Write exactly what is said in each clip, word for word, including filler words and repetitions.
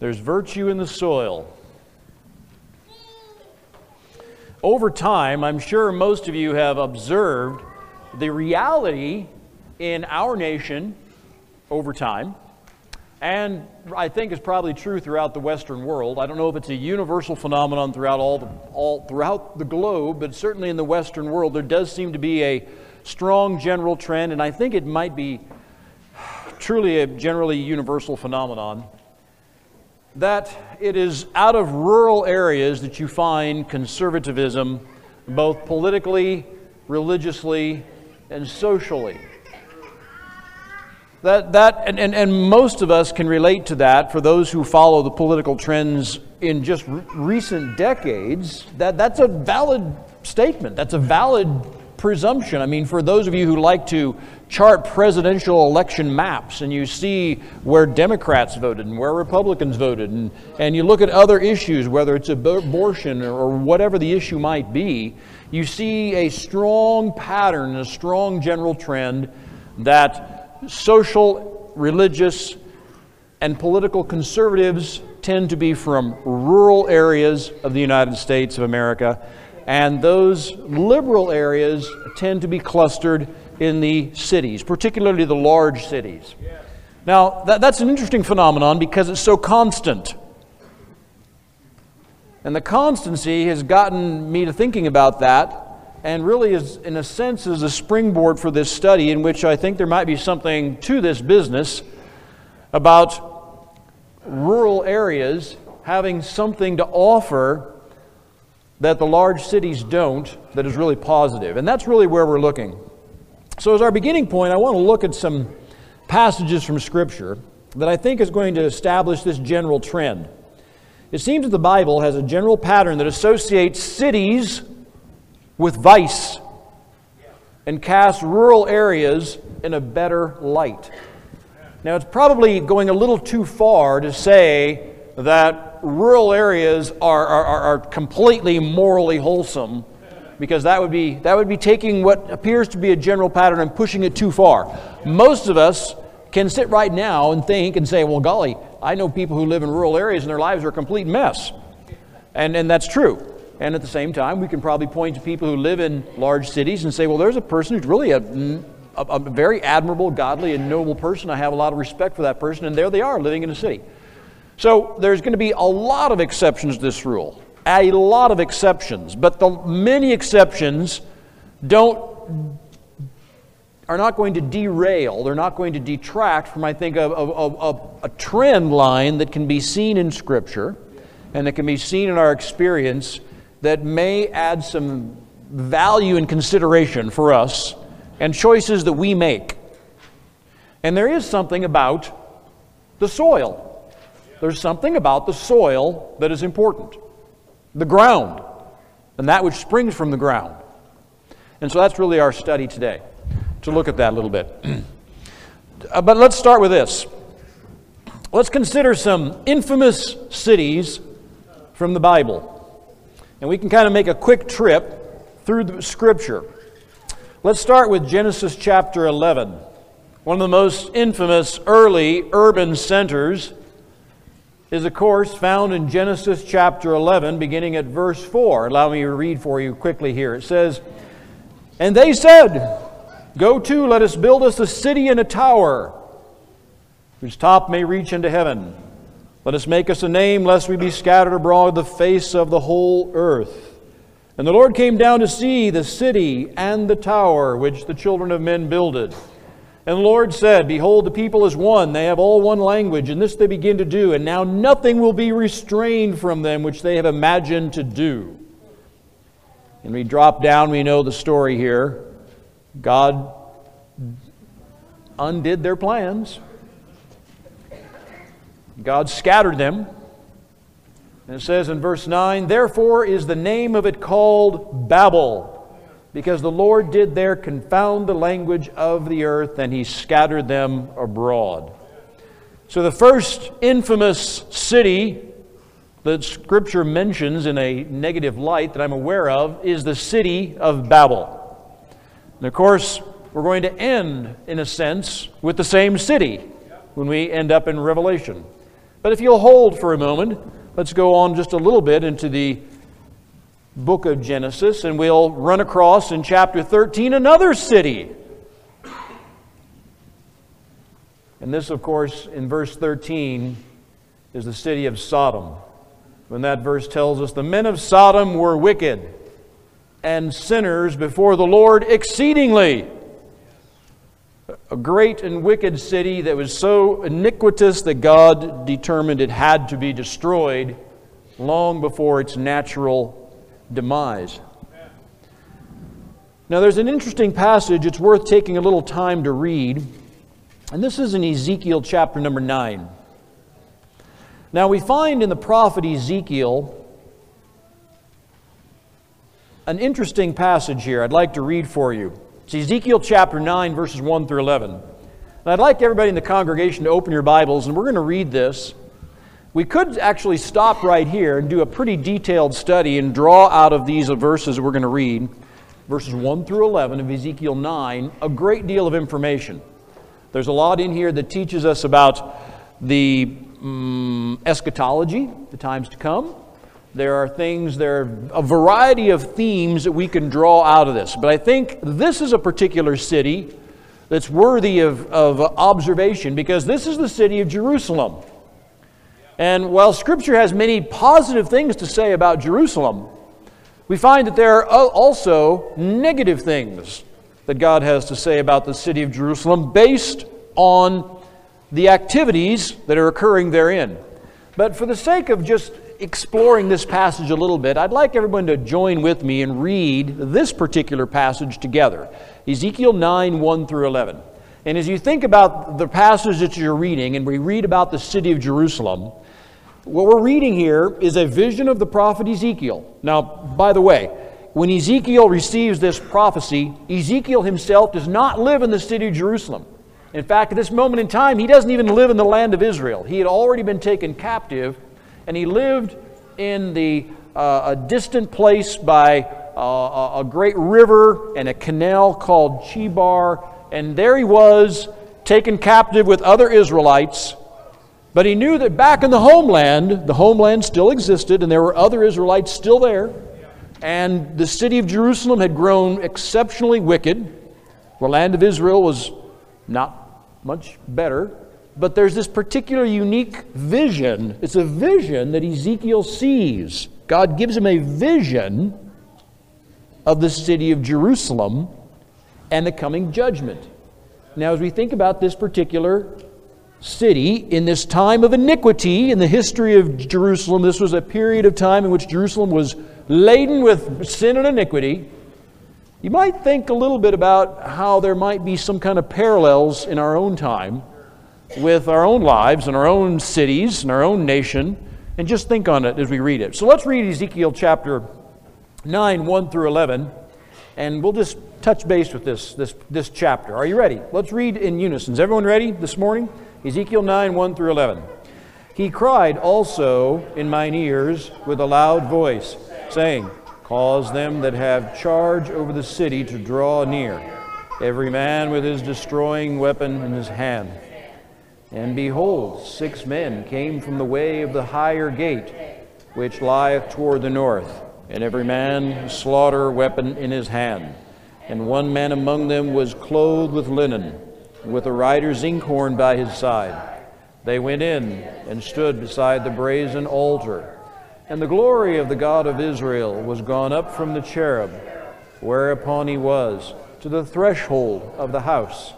There's virtue in the soil. Over time, I'm sure most of you have observed the reality in our nation over time, and I think it's probably true throughout the Western world. I don't know if it's a universal phenomenon throughout all the, all throughout the globe, but certainly in the Western world there does seem to be a strong general trend, and I think it might be truly a generally universal phenomenon, that it is out of rural areas that you find conservatism, both politically, religiously, and socially. That, that and, and, and most of us can relate to that. For those who follow the political trends in just re recent decades, that, that's a valid statement. That's a valid presumption. I mean, for those of you who like to chart presidential election maps and you see where Democrats voted and where Republicans voted, and, and you look at other issues, whether it's abortion or, or whatever the issue might be, you see a strong pattern, a strong general trend that social, religious, and political conservatives tend to be from rural areas of the United States of America, and those liberal areas tend to be clustered in the cities, particularly the large cities. Yes. Now, that, that's an interesting phenomenon because it's so constant. And the constancy has gotten me to thinking about that, and really is, in a sense, is a springboard for this study, in which I think there might be something to this business about rural areas having something to offer that the large cities don't, that is really positive. And that's really where we're looking. So as our beginning point, I want to look at some passages from Scripture that I think is going to establish this general trend. It seems that the Bible has a general pattern that associates cities with vice and cast rural areas in a better light. Now, it's probably going a little too far to say that rural areas are, are, are completely morally wholesome, because that would be, that would be taking what appears to be a general pattern and pushing it too far. Most of us can sit right now and think and say, well, golly, I know people who live in rural areas and their lives are a complete mess. And, and that's true. And at the same time, we can probably point to people who live in large cities and say, well, there's a person who's really a, a, a very admirable, godly, and noble person. I have a lot of respect for that person, and there they are living in a city. So there's going to be a lot of exceptions to this rule, a lot of exceptions. But the many exceptions don't, are not going to derail, they're not going to detract from, I think, a, a, a, a trend line that can be seen in Scripture and that can be seen in our experience, that may add some value and consideration for us and choices that we make. And there is something about the soil. There's something about the soil that is important. The ground, and that which springs from the ground. And so that's really our study today, to look at that a little bit. uh, but let's start with this. Let's consider some infamous cities from the Bible. And we can kind of make a quick trip through the Scripture. Let's start with Genesis chapter eleven, one of the most infamous early urban centers is, of course, found in Genesis chapter eleven, beginning at verse four. Allow me to read for you quickly here. It says, "And they said, Go to, let us build us a city and a tower, whose top may reach into heaven. Let us make us a name, lest we be scattered abroad the face of the whole earth. And the Lord came down to see the city and the tower which the children of men builded. And the Lord said, Behold, the people is one, they have all one language, and this they begin to do, and now nothing will be restrained from them which they have imagined to do." And we drop down, we know the story here. God undid their plans. God scattered them. And it says in verse nine, "Therefore is the name of it called Babel, because the Lord did there confound the language of the earth, and He scattered them abroad." So the first infamous city that Scripture mentions in a negative light that I'm aware of is the city of Babel. And of course, we're going to end, in a sense, with the same city when we end up in Revelation. But if you'll hold for a moment, let's go on just a little bit into the book of Genesis, and we'll run across in chapter thirteen another city. And this, of course, in verse thirteen, is the city of Sodom. When that verse tells us, the men of Sodom were wicked and sinners before the Lord exceedingly. A great and wicked city that was so iniquitous that God determined it had to be destroyed long before its natural demise. Now, there's an interesting passage it's worth taking a little time to read. And this is in Ezekiel chapter number nine. Now, we find in the prophet Ezekiel an interesting passage here I'd like to read for you. It's Ezekiel chapter nine, verses one through eleven. And I'd like everybody in the congregation to open your Bibles, and we're going to read this. We could actually stop right here and do a pretty detailed study and draw out of these verses that we're going to read, verses one through eleven of Ezekiel nine, a great deal of information. There's a lot in here that teaches us about the um, eschatology, the times to come. There are things, there are a variety of themes that we can draw out of this. But I think this is a particular city that's worthy of, of observation, because this is the city of Jerusalem. And while Scripture has many positive things to say about Jerusalem, we find that there are also negative things that God has to say about the city of Jerusalem based on the activities that are occurring therein. But for the sake of just exploring this passage a little bit, I'd like everyone to join with me and read this particular passage together. Ezekiel nine, one through eleven. And as you think about the passage that you're reading, and we read about the city of Jerusalem, what we're reading here is a vision of the prophet Ezekiel. Now, by the way, when Ezekiel receives this prophecy, Ezekiel himself does not live in the city of Jerusalem. In fact, at this moment in time, he doesn't even live in the land of Israel. He had already been taken captive, and he lived in the, uh, a distant place by uh, a great river and a canal called Chebar. And there he was, taken captive with other Israelites. But he knew that back in the homeland, the homeland still existed, and there were other Israelites still there. And the city of Jerusalem had grown exceptionally wicked. The land of Israel was not much better. But there's this particular unique vision. It's a vision that Ezekiel sees. God gives him a vision of the city of Jerusalem and the coming judgment. Now, as we think about this particular city in this time of iniquity in the history of Jerusalem, this was a period of time in which Jerusalem was laden with sin and iniquity. You might think a little bit about how there might be some kind of parallels in our own time with our own lives and our own cities and our own nation, and just think on it as we read it. So let's read Ezekiel chapter nine, one through eleven, and we'll just touch base with this, this, this chapter. Are you ready? Let's read in unison. Is everyone ready this morning? Ezekiel nine, one through eleven. He cried also in mine ears with a loud voice, saying, Cause them that have charge over the city to draw near, every man with his destroying weapon in his hand. And behold, six men came from the way of the higher gate, which lieth toward the north, and every man slaughter weapon in his hand. And one man among them was clothed with linen, with a rider's inkhorn by his side. They went in and stood beside the brazen altar. And the glory of the God of Israel was gone up from the cherub, whereupon he was, to the threshold of the house.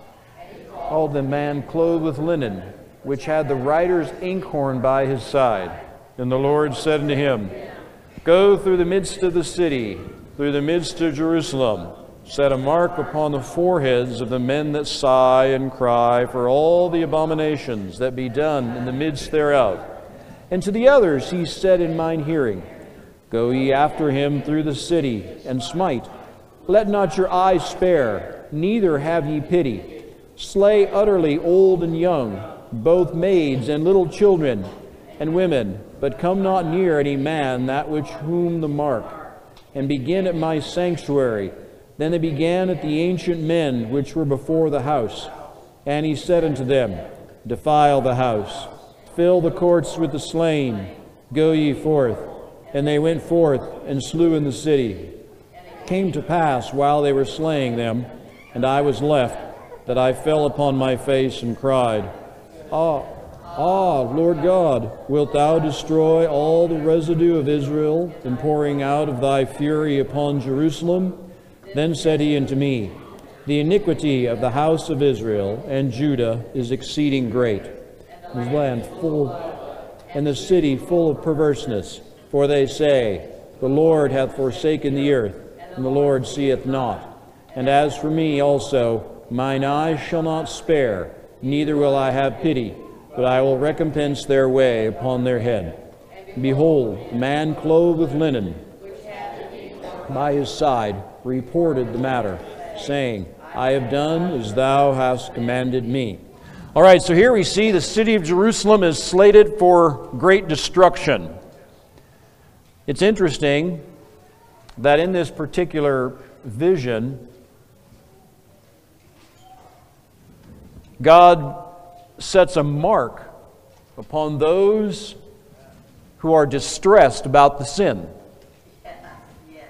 All the man clothed with linen, which had the writer's inkhorn by his side. And the Lord said unto him, Go through the midst of the city, through the midst of Jerusalem, set a mark upon the foreheads of the men that sigh and cry for all the abominations that be done in the midst thereof. And to the others he said in mine hearing, Go ye after him through the city, and smite. Let not your eyes spare, neither have ye pity. Slay utterly old and young, both maids and little children and women, but come not near any man that which whom the mark. And begin at my sanctuary. Then they began at the ancient men which were before the house. And he said unto them, Defile the house. fill the courts with the slain. Go ye forth. And they went forth and slew in the city. It came to pass while they were slaying them, and I was left, that I fell upon my face and cried, Ah, ah, Lord God, wilt thou destroy all the residue of Israel in pouring out of thy fury upon Jerusalem? Then said he unto me, The iniquity of the house of Israel and Judah is exceeding great, and the land full, and the city full of perverseness. For they say, The Lord hath forsaken the earth, and the Lord seeth not. And as for me also, mine eyes shall not spare, neither will I have pity, but I will recompense their way upon their head. And behold, a man clothed with linen by his side reported the matter, saying, I have done as thou hast commanded me. All right, so here we see the city of Jerusalem is slated for great destruction. It's interesting that in this particular vision, God sets a mark upon those who are distressed about the sin.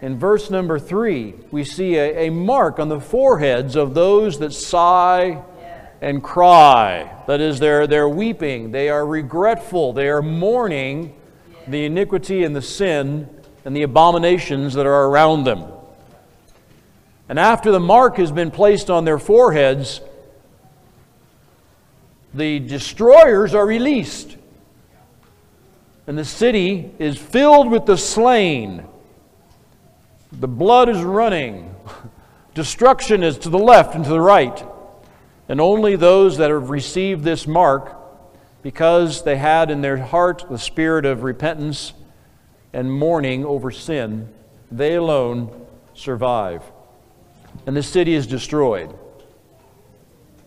In verse number three, we see a, a mark on the foreheads of those that sigh and cry. That is, they're, they're weeping, they are regretful, they are mourning the iniquity and the sin and the abominations that are around them. And after the mark has been placed on their foreheads, the destroyers are released. And the city is filled with the slain. The blood is running. Destruction is to the left and to the right. And only those that have received this mark, because they had in their heart the spirit of repentance and mourning over sin, they alone survive. And the city is destroyed.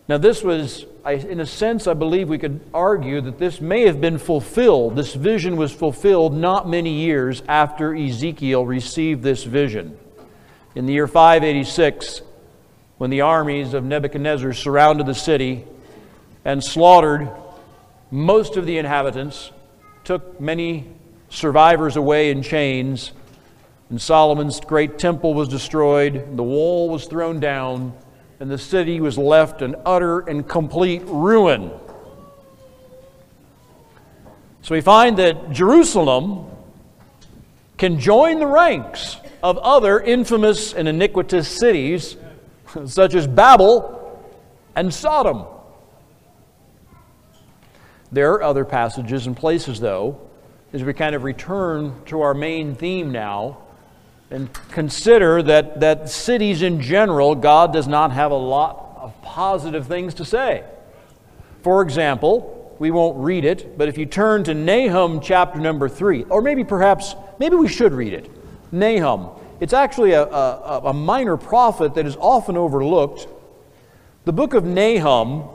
Now this was, in a sense, I believe we could argue that this may have been fulfilled. This vision was fulfilled not many years after Ezekiel received this vision. In the year five eighty-six, when the armies of Nebuchadnezzar surrounded the city and slaughtered most of the inhabitants, took many survivors away in chains, and Solomon's great temple was destroyed, the wall was thrown down, and the city was left in utter and complete ruin. So we find that Jerusalem can join the ranks of other infamous and iniquitous cities, such as Babel and Sodom. There are other passages and places, though, as we kind of return to our main theme now and consider that, that cities in general, God does not have a lot of positive things to say. For example, we won't read it, but if you turn to Nahum chapter number three, or maybe perhaps, maybe we should read it. Nahum. It's actually a, a, a minor prophet that is often overlooked. The book of Nahum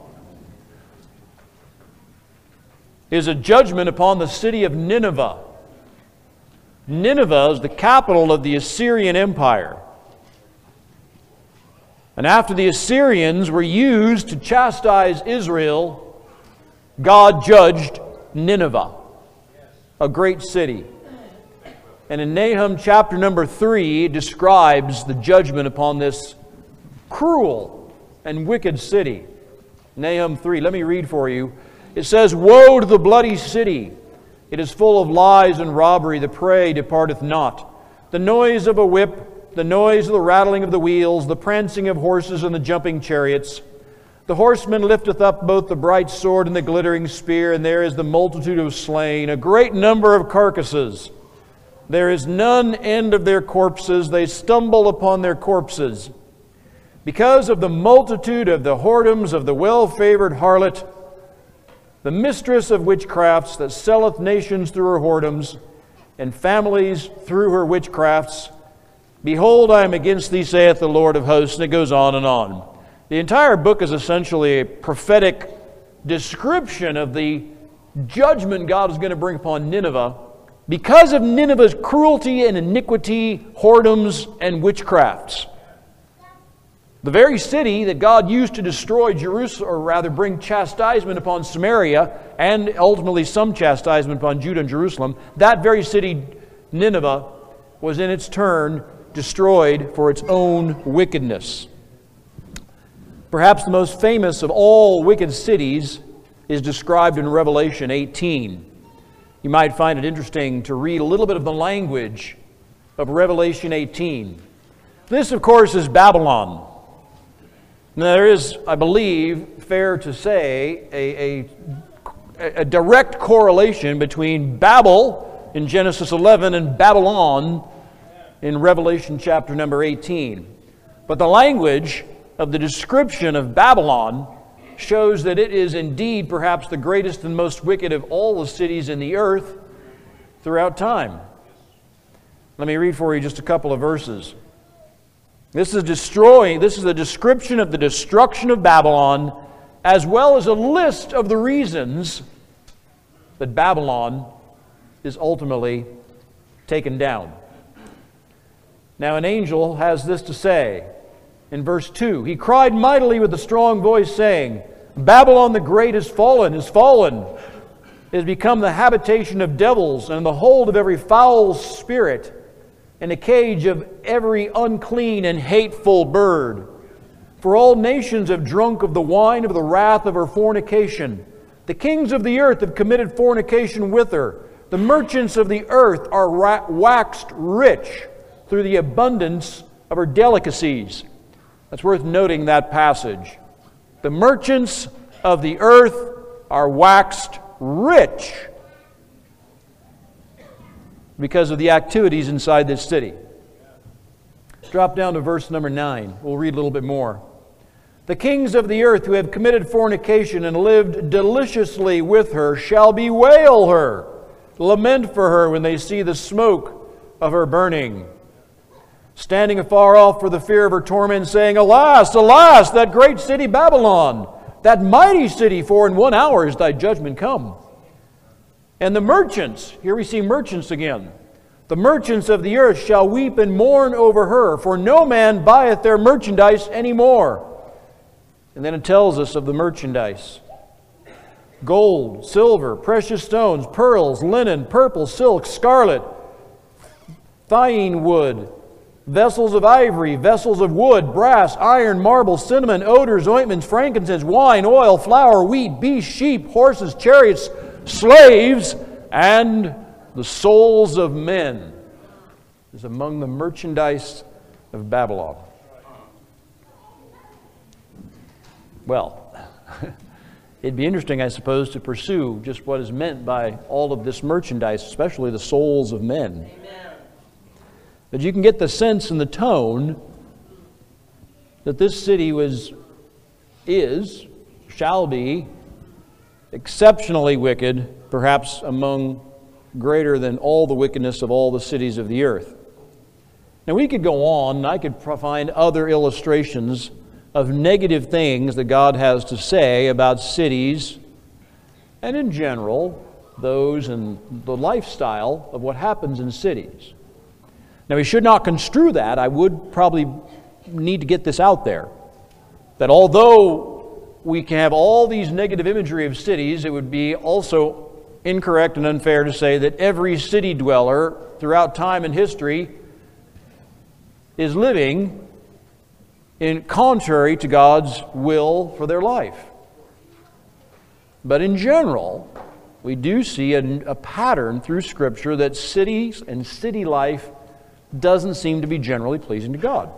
is a judgment upon the city of Nineveh. Nineveh is the capital of the Assyrian Empire. And after the Assyrians were used to chastise Israel, God judged Nineveh, a great city. And in Nahum chapter number three, it describes the judgment upon this cruel and wicked city. Nahum three, let me read for you. It says, Woe to the bloody city! It is full of lies and robbery, the prey departeth not. The noise of a whip, the noise of the rattling of the wheels, the prancing of horses and the jumping chariots. The horseman lifteth up both the bright sword and the glittering spear, and there is the multitude of slain, a great number of carcasses. There is none end of their corpses, they stumble upon their corpses. Because of the multitude of the whoredoms of the well-favored harlot, the mistress of witchcrafts, that selleth nations through her whoredoms, and families through her witchcrafts. Behold, I am against thee, saith the Lord of hosts. And it goes on and on. The entire book is essentially a prophetic description of the judgment God is going to bring upon Nineveh because of Nineveh's cruelty and iniquity, whoredoms, and witchcrafts. The very city that God used to destroy Jerusalem, or rather bring chastisement upon Samaria, and ultimately some chastisement upon Judah and Jerusalem, that very city, Nineveh, was in its turn destroyed for its own wickedness. Perhaps the most famous of all wicked cities is described in Revelation eighteen. You might find it interesting to read a little bit of the language of Revelation eighteen. This, of course, is Babylon. Now, there is, I believe, fair to say, a, a, a direct correlation between Babel in Genesis eleven and Babylon in Revelation chapter number eighteen. But the language of the description of Babylon shows that it is indeed perhaps the greatest and most wicked of all the cities in the earth throughout time. Let me read for you just a couple of verses. This is destroying, this is a description of the destruction of Babylon, as well as a list of the reasons that Babylon is ultimately taken down. Now an angel has this to say in verse two. He cried mightily with a strong voice, saying, Babylon the great is fallen, is fallen. It has become the habitation of devils and the hold of every foul spirit, and a cage of every unclean and hateful bird. For all nations have drunk of the wine of the wrath of her fornication. The kings of the earth have committed fornication with her. The merchants of the earth are waxed rich through the abundance of her delicacies. That's worth noting that passage. The merchants of the earth are waxed rich because of the activities inside this city. Drop down to verse number nine. We'll read a little bit more. The kings of the earth who have committed fornication and lived deliciously with her shall bewail her, lament for her when they see the smoke of her burning. Standing afar off for the fear of her torment, saying, Alas, alas, that great city Babylon, that mighty city, for in one hour is thy judgment come. And the merchants, here we see merchants again, the merchants of the earth shall weep and mourn over her, for no man buyeth their merchandise any more. And then it tells us of the merchandise. Gold, silver, precious stones, pearls, linen, purple, silk, scarlet, fine wood, vessels of ivory, vessels of wood, brass, iron, marble, cinnamon, odors, ointments, frankincense, wine, oil, flour, wheat, beasts, sheep, horses, chariots, slaves, and the souls of men is among the merchandise of Babylon. Well, it'd be interesting, I suppose, to pursue just what is meant by all of this merchandise, especially the souls of men. Amen. But you can get the sense and the tone that this city was, is, shall be, exceptionally wicked, perhaps among greater than all the wickedness of all the cities of the earth. Now we could go on, and I could find other illustrations of negative things that God has to say about cities, and in general, those and the lifestyle of what happens in cities. Now we should not construe that. I would probably need to get this out there, that although we can have all these negative imagery of cities, it would be also incorrect and unfair to say that every city dweller throughout time and history is living in contrary to God's will for their life. But in general, we do see a, a pattern through Scripture that cities and city life doesn't seem to be generally pleasing to God.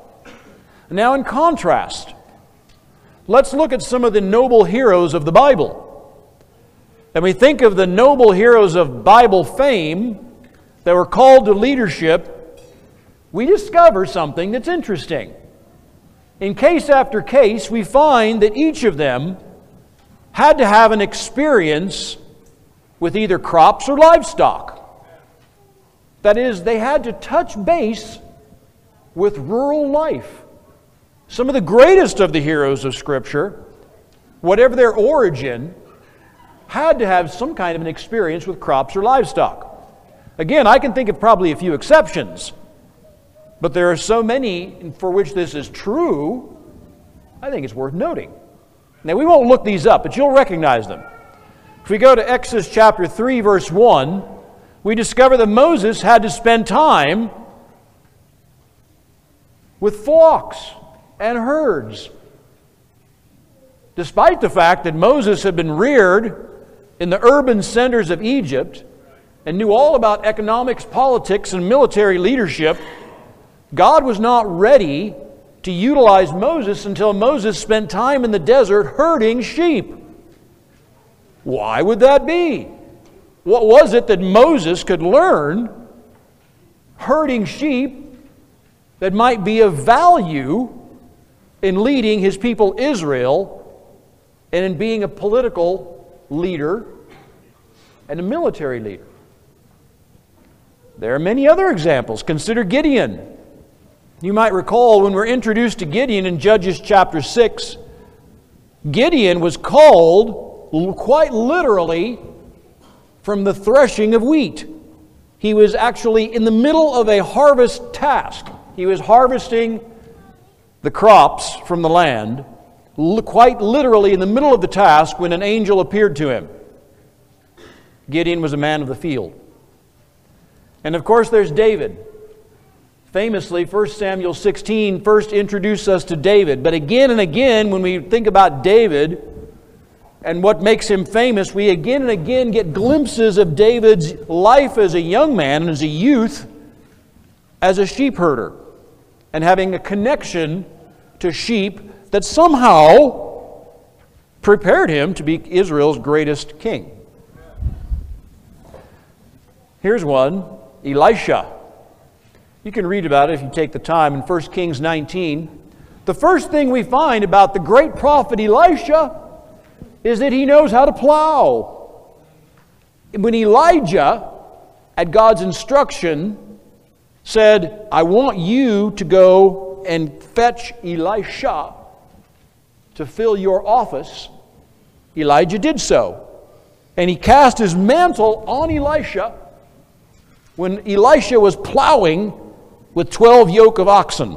Now, in contrast, let's look at some of the noble heroes of the Bible. And we think of the noble heroes of Bible fame that were called to leadership. We discover something that's interesting. In case after case, we find that each of them had to have an experience with either crops or livestock. That is, they had to touch base with rural life. Some of the greatest of the heroes of Scripture, whatever their origin, had to have some kind of an experience with crops or livestock. Again, I can think of probably a few exceptions, but there are so many for which this is true I think it's worth noting. Now, we won't look these up, but you'll recognize them. If we go to Exodus chapter three, verse one, we discover that Moses had to spend time with flocks and herds. Despite the fact that Moses had been reared in the urban centers of Egypt and knew all about economics, politics, and military leadership, God was not ready to utilize Moses until Moses spent time in the desert herding sheep. Why would that be? What was it that Moses could learn herding sheep that might be of value in leading his people Israel and in being a political leader and a military leader? There are many other examples. Consider Gideon. You might recall when we're introduced to Gideon in Judges chapter six, Gideon was called quite literally from the threshing of wheat. He was actually in the middle of a harvest task. He was harvesting the crops from the land, quite literally in the middle of the task when an angel appeared to him. Gideon was a man of the field. And of course there's David. Famously, First Samuel sixteen first introduced us to David. But again and again, when we think about David and what makes him famous, we again and again get glimpses of David's life as a young man, as a youth, as a sheep herder, and having a connection to sheep that somehow prepared him to be Israel's greatest king. Here's one, Elisha. You can read about it if you take the time in First Kings nineteen. The first thing we find about the great prophet Elisha is that he knows how to plow. When Elijah, at God's instruction, said, I want you to go and fetch Elisha to fill your office, Elijah did so. And he cast his mantle on Elisha when Elisha was plowing with twelve yoke of oxen,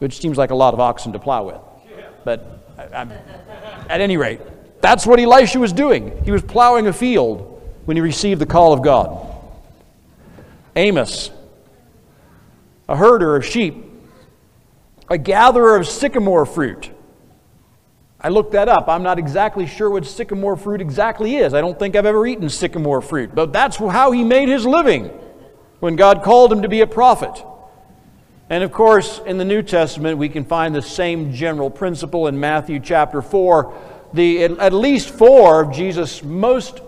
which seems like a lot of oxen to plow with. But I, I'm, at any rate, that's what Elisha was doing. He was plowing a field when he received the call of God. Amos, a herder of sheep, a gatherer of sycamore fruit. I looked that up. I'm not exactly sure what sycamore fruit exactly is. I don't think I've ever eaten sycamore fruit, but that's how he made his living when God called him to be a prophet. And of course, in the New Testament, we can find the same general principle in Matthew chapter four. The, at least four of Jesus' most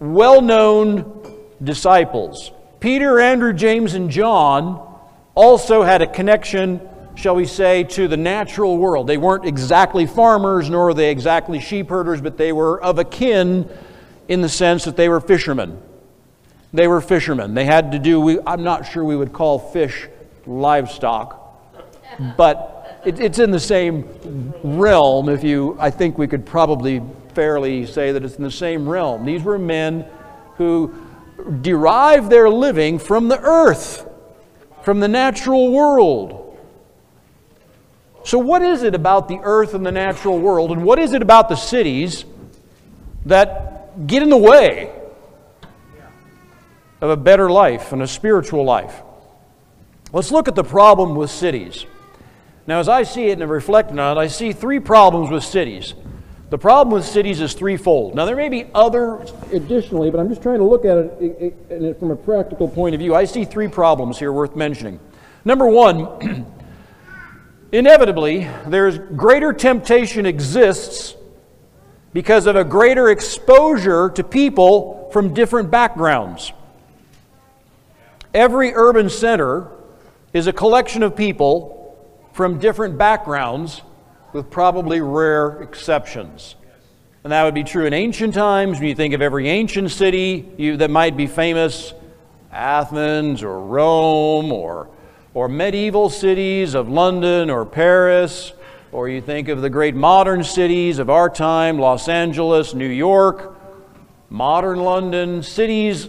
well-known disciples, Peter, Andrew, James, and John, also had a connection, shall we say, to the natural world. They weren't exactly farmers, nor were they exactly sheep herders, but they were of a kin in the sense that they were fishermen. They were fishermen. They had to do, we, I'm not sure we would call fish livestock, but it, it's in the same realm. If you, I think we could probably fairly say that it's in the same realm. These were men who derived their living from the earth, from the natural world. So what is it about the earth and the natural world, and what is it about the cities that get in the way of a better life and a spiritual life? Let's look at the problem with cities. Now, as I see it and reflect on it, I see three problems with cities. The problem with cities is threefold. Now, there may be other additionally, but I'm just trying to look at it from a practical point of view. I see three problems here worth mentioning. Number one, inevitably, there's greater temptation exists because of a greater exposure to people from different backgrounds. Every urban center is a collection of people from different backgrounds with probably rare exceptions. And that would be true in ancient times. When you think of every ancient city you, that might be famous, Athens or Rome or, or medieval cities of London or Paris, or you think of the great modern cities of our time, Los Angeles, New York, modern London, cities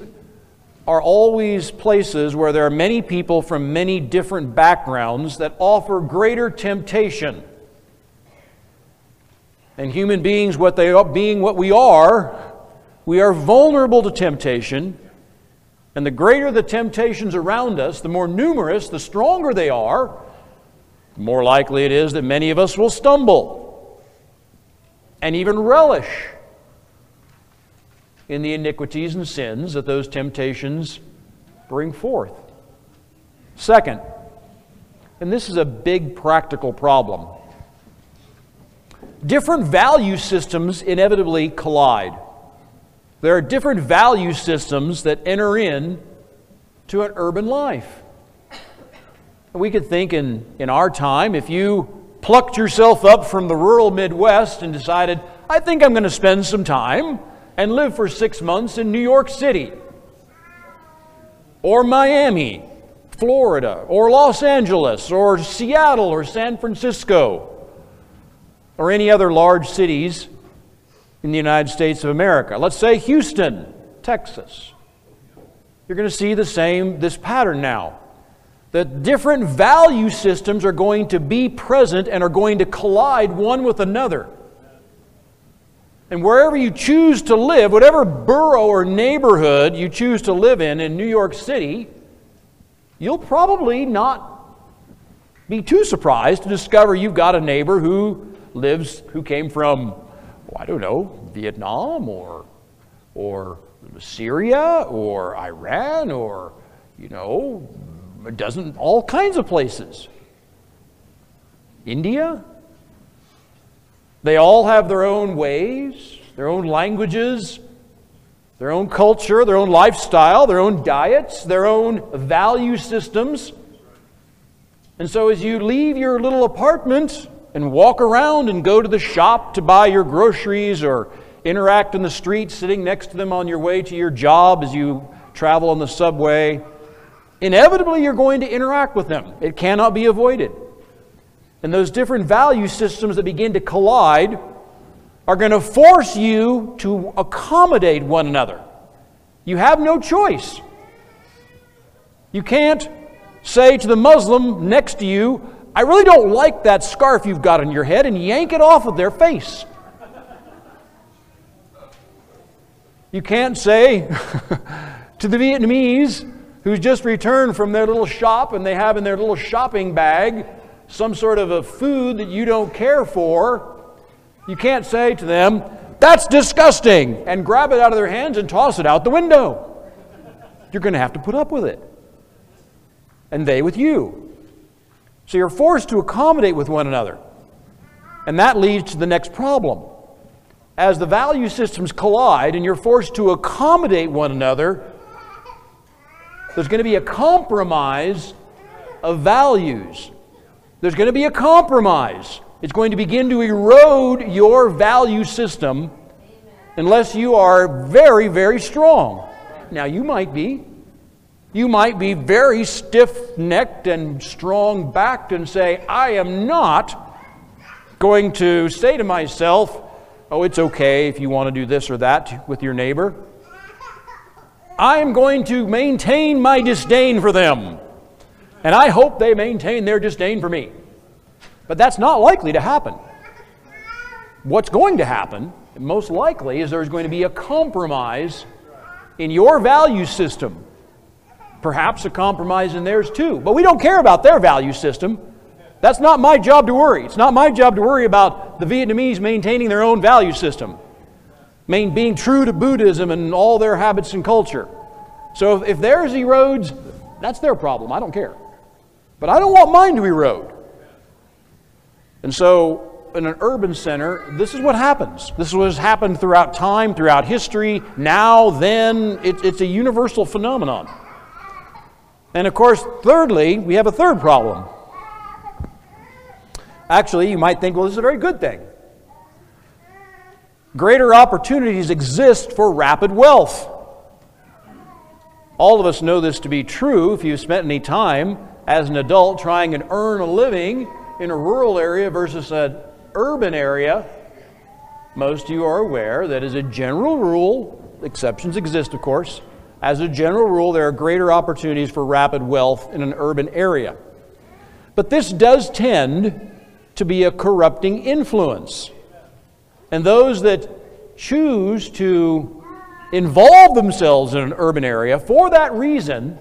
are always places where there are many people from many different backgrounds that offer greater temptation And human beings, what they are, being what we are, we are vulnerable to temptation. And the greater the temptations around us, the more numerous, the stronger they are, the more likely it is that many of us will stumble and even relish in the iniquities and sins that those temptations bring forth. Second, and this is a big practical problem, different value systems inevitably collide. There are different value systems that enter in to an urban life. We could think in, in our time, if you plucked yourself up from the rural Midwest and decided, I think I'm going to spend some time and live for six months in New York City or Miami, Florida, or Los Angeles, or Seattle, or San Francisco, or any other large cities in the United States of America. Let's say Houston, Texas. You're going to see the same, this pattern now. That different value systems are going to be present and are going to collide one with another. And wherever you choose to live, whatever borough or neighborhood you choose to live in, in New York City, you'll probably not be too surprised to discover you've got a neighbor who lives, who came from, well, I don't know, Vietnam or, or Syria or Iran or, you know, a dozen, all kinds of places. India. They all have their own ways, their own languages, their own culture, their own lifestyle, their own diets, their own value systems. And so as you leave your little apartment and walk around and go to the shop to buy your groceries or interact in the street sitting next to them on your way to your job as you travel on the subway, inevitably you're going to interact with them. It cannot be avoided. And those different value systems that begin to collide are going to force you to accommodate one another. You have no choice. You can't say to the Muslim next to you, I really don't like that scarf you've got on your head, and yank it off of their face. You can't say to the Vietnamese who's just returned from their little shop and they have in their little shopping bag some sort of a food that you don't care for, you can't say to them, that's disgusting, and grab it out of their hands and toss it out the window. You're going to have to put up with it. And they with you. So you're forced to accommodate with one another. And that leads to the next problem. As the value systems collide and you're forced to accommodate one another, there's going to be a compromise of values. There's going to be a compromise. It's going to begin to erode your value system unless you are very, very strong. Now, you might be. You might be very stiff-necked and strong-backed and say, I am not going to say to myself, oh, it's okay if you want to do this or that with your neighbor. I am going to maintain my disdain for them, and I hope they maintain their disdain for me. But that's not likely to happen. What's going to happen, most likely, is there's going to be a compromise in your value system. Perhaps a compromise in theirs too. But we don't care about their value system. That's not my job to worry. It's not my job to worry about the Vietnamese maintaining their own value system, being true to Buddhism and all their habits and culture. So if theirs erodes, that's their problem. I don't care. But I don't want mine to erode. And so, in an urban center, this is what happens. This is what has happened throughout time, throughout history, now, then. It, it's a universal phenomenon. And of course, thirdly, we have a third problem. Actually, you might think, well, this is a very good thing. Greater opportunities exist for rapid wealth. All of us know this to be true if you've spent any time as an adult trying to earn a living in a rural area versus an urban area. Most of you are aware that as a general rule, exceptions exist of course, as a general rule there are greater opportunities for rapid wealth in an urban area. But this does tend to be a corrupting influence. And those that choose to involve themselves in an urban area for that reason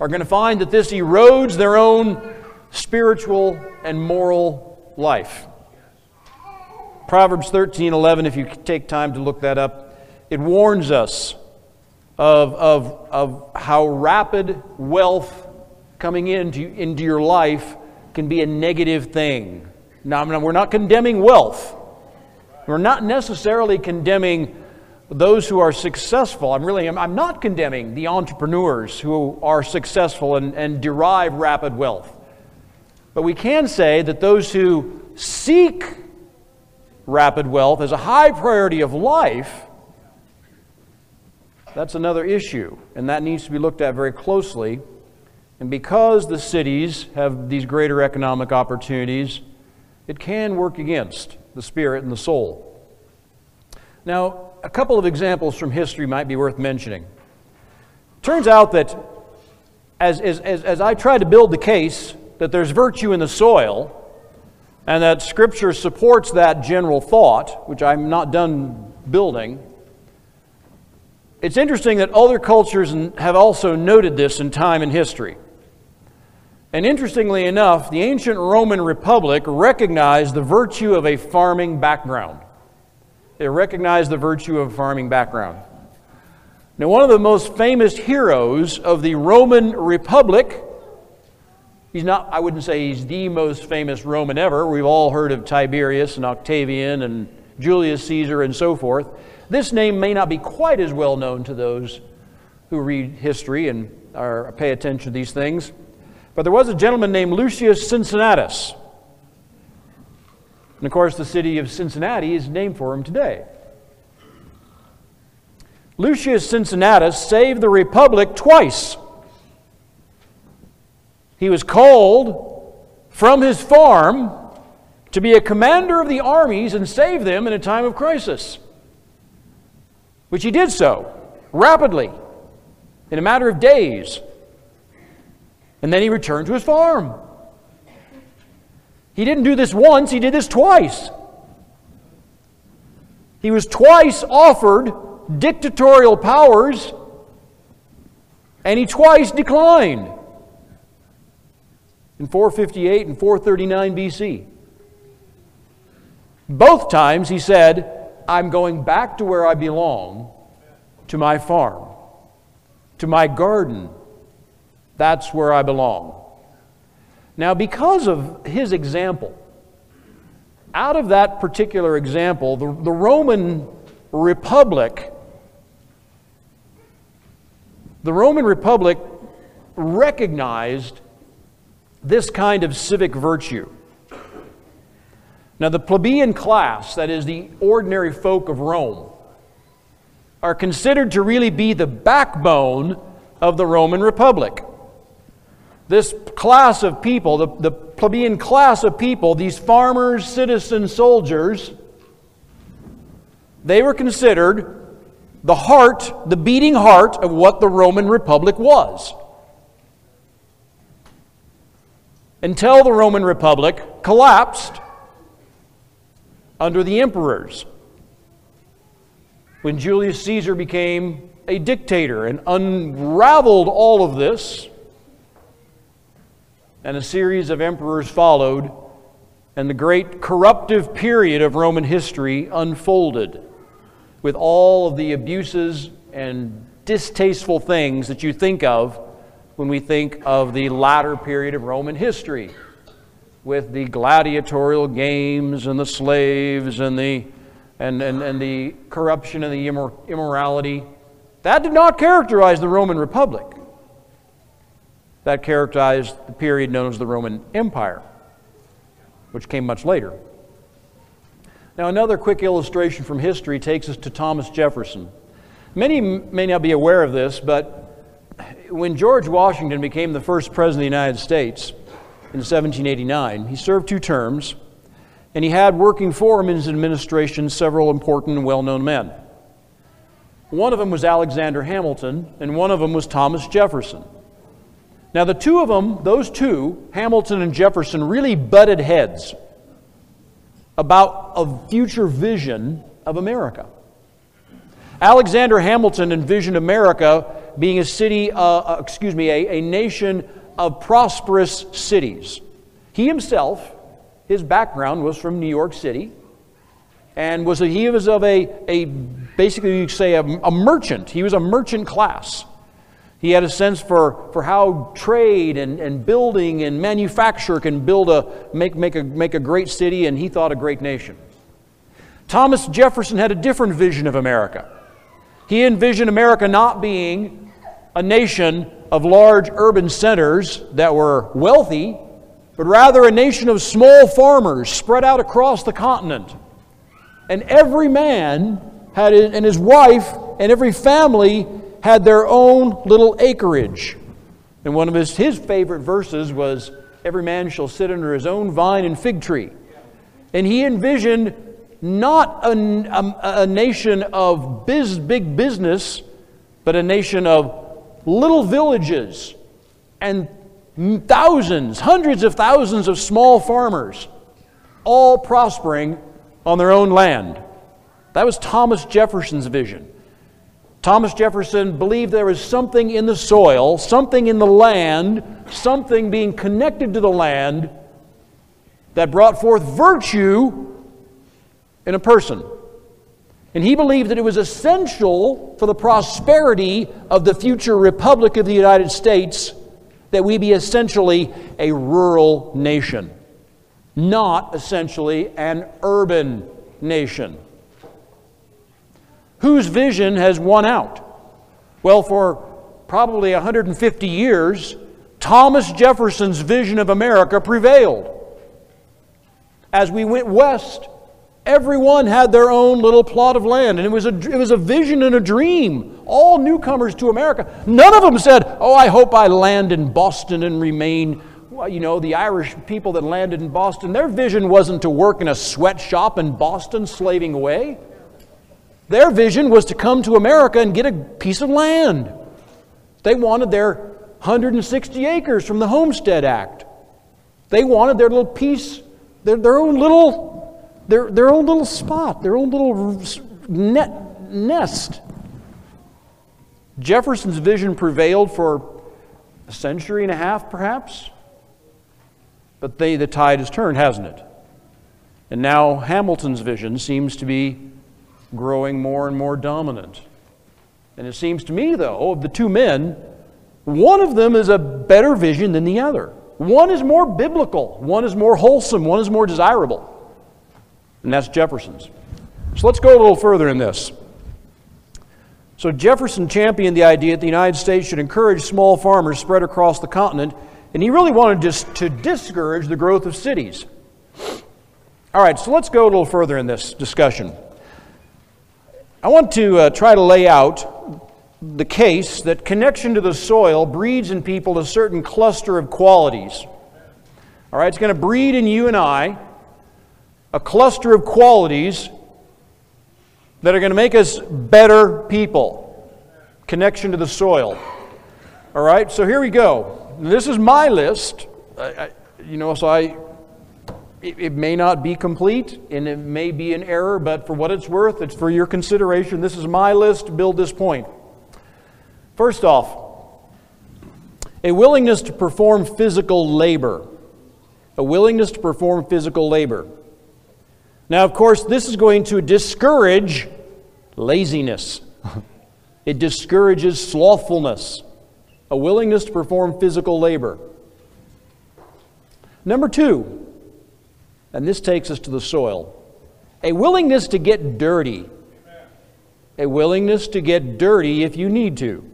are going to find that this erodes their own spiritual and moral life. Proverbs thirteen eleven, if you take time to look that up, it warns us of, of, of how rapid wealth coming into, into your life can be a negative thing. Now, we're not condemning wealth. We're not necessarily condemning those who are successful. I'm really, I'm not condemning the entrepreneurs who are successful and, and derive rapid wealth. But we can say that those who seek rapid wealth as a high priority of life, that's another issue, and that needs to be looked at very closely. And because the cities have these greater economic opportunities, it can work against the spirit and the soul. Now, a couple of examples from history might be worth mentioning. Turns out that as, as, as, as I tried to build the case that there's virtue in the soil, and that Scripture supports that general thought, which I'm not done building, it's interesting that other cultures have also noted this in time and history. And interestingly enough, the ancient Roman Republic recognized the virtue of a farming background. They recognized the virtue of a farming background. Now, one of the most famous heroes of the Roman Republic, He's not, I wouldn't say he's the most famous Roman ever. We've all heard of Tiberius and Octavian and Julius Caesar and so forth. This name may not be quite as well known to those who read history and are, pay attention to these things. But there was a gentleman named Lucius Cincinnatus. And of course, the city of Cincinnati is named for him today. Lucius Cincinnatus saved the Republic twice. He was called from his farm to be a commander of the armies and save them in a time of crisis, which he did so rapidly in a matter of days. And then he returned to his farm. He didn't do this once, he did this twice. He was twice offered dictatorial powers, and he twice declined. In four fifty-eight and four thirty-nine B C. Both times he said, I'm going back to where I belong, to my farm, to my garden. That's where I belong. Now, because of his example, out of that particular example, the, the Roman Republic, the Roman Republic recognized this kind of civic virtue. Now, the plebeian class, that is the ordinary folk of Rome, are considered to really be the backbone of the Roman Republic. This class of people, the, the plebeian class of people, these farmers, citizens, soldiers, they were considered the heart, the beating heart of what the Roman Republic was. Until the Roman Republic collapsed under the emperors, when Julius Caesar became a dictator and unraveled all of this, and a series of emperors followed, and the great corruptive period of Roman history unfolded with all of the abuses and distasteful things that you think of when we think of the latter period of Roman history, with the gladiatorial games and the slaves and the, and, and, and the corruption and the immor- immorality. That did not characterize the Roman Republic. That characterized the period known as the Roman Empire, which came much later. Now, another quick illustration from history takes us to Thomas Jefferson. Many may not be aware of this, but when George Washington became the first president of the United States in seventeen eighty-nine, he served two terms, and he had working for him in his administration several important and well-known men. One of them was Alexander Hamilton, and one of them was Thomas Jefferson. Now, the two of them, those two, Hamilton and Jefferson, really butted heads. about a future vision of America. Alexander Hamilton envisioned America being a city, uh, excuse me, a, a nation of prosperous cities. He himself, his background was from New York City, and was a, he was of a, a basically you could say a, a merchant. He was a merchant class. He had a sense for, for how trade and, and building and manufacture can build a make make a make a great city, and he thought a great nation. Thomas Jefferson had a different vision of America. He envisioned America not being a nation of large urban centers that were wealthy, but rather a nation of small farmers spread out across the continent. And every man had and his wife and every family had their own little acreage. And one of his, his favorite verses was, "Every man shall sit under his own vine and fig tree." And he envisioned not a, a, a nation of biz, big business, but a nation of little villages and thousands, hundreds of thousands of small farmers, all prospering on their own land. That was Thomas Jefferson's vision. Thomas Jefferson believed there was something in the soil, something in the land, something being connected to the land that brought forth virtue in a person. And he believed that it was essential for the prosperity of the future Republic of the United States that we be essentially a rural nation, not essentially an urban nation. Whose vision has won out? Well, for probably one hundred fifty years, Thomas Jefferson's vision of America prevailed. As we went west, everyone had their own little plot of land, and it was a, it was a vision and a dream. All newcomers to America, none of them said, "Oh, I hope I land in Boston and remain." Well, you know, the Irish people that landed in Boston, their vision wasn't to work in a sweatshop in Boston slaving away. Their vision was to come to America and get a piece of land. They wanted their one hundred sixty acres from the Homestead Act. They wanted their little piece, their, their own little, their, their own little spot, their own little net, nest. Jefferson's vision prevailed for a century and a half, perhaps. But they, the tide has turned, hasn't it? And now Hamilton's vision seems to be growing more and more dominant. And it seems to me, though, of the two men, one of them is a better vision than the other. One is more biblical, one is more wholesome, one is more desirable. And that's Jefferson's. So let's go a little further in this. So Jefferson championed the idea that the United States should encourage small farmers spread across the continent, and he really wanted to, to discourage the growth of cities. All right, so let's go a little further in this discussion. I want to uh, try to lay out the case that connection to the soil breeds in people a certain cluster of qualities. All right, it's going to breed in you and I a cluster of qualities that are going to make us better people. Connection to the soil. All right, so here we go. This is my list. I, I, you know, so I... It may not be complete, and it may be an error, but for what it's worth, it's for your consideration. This is my list. Build this point. First off, a willingness to perform physical labor. A willingness to perform physical labor. Now, of course, this is going to discourage laziness. It discourages slothfulness. A willingness to perform physical labor. Number two. And this takes us to the soil. A willingness to get dirty. A willingness to get dirty if you need to.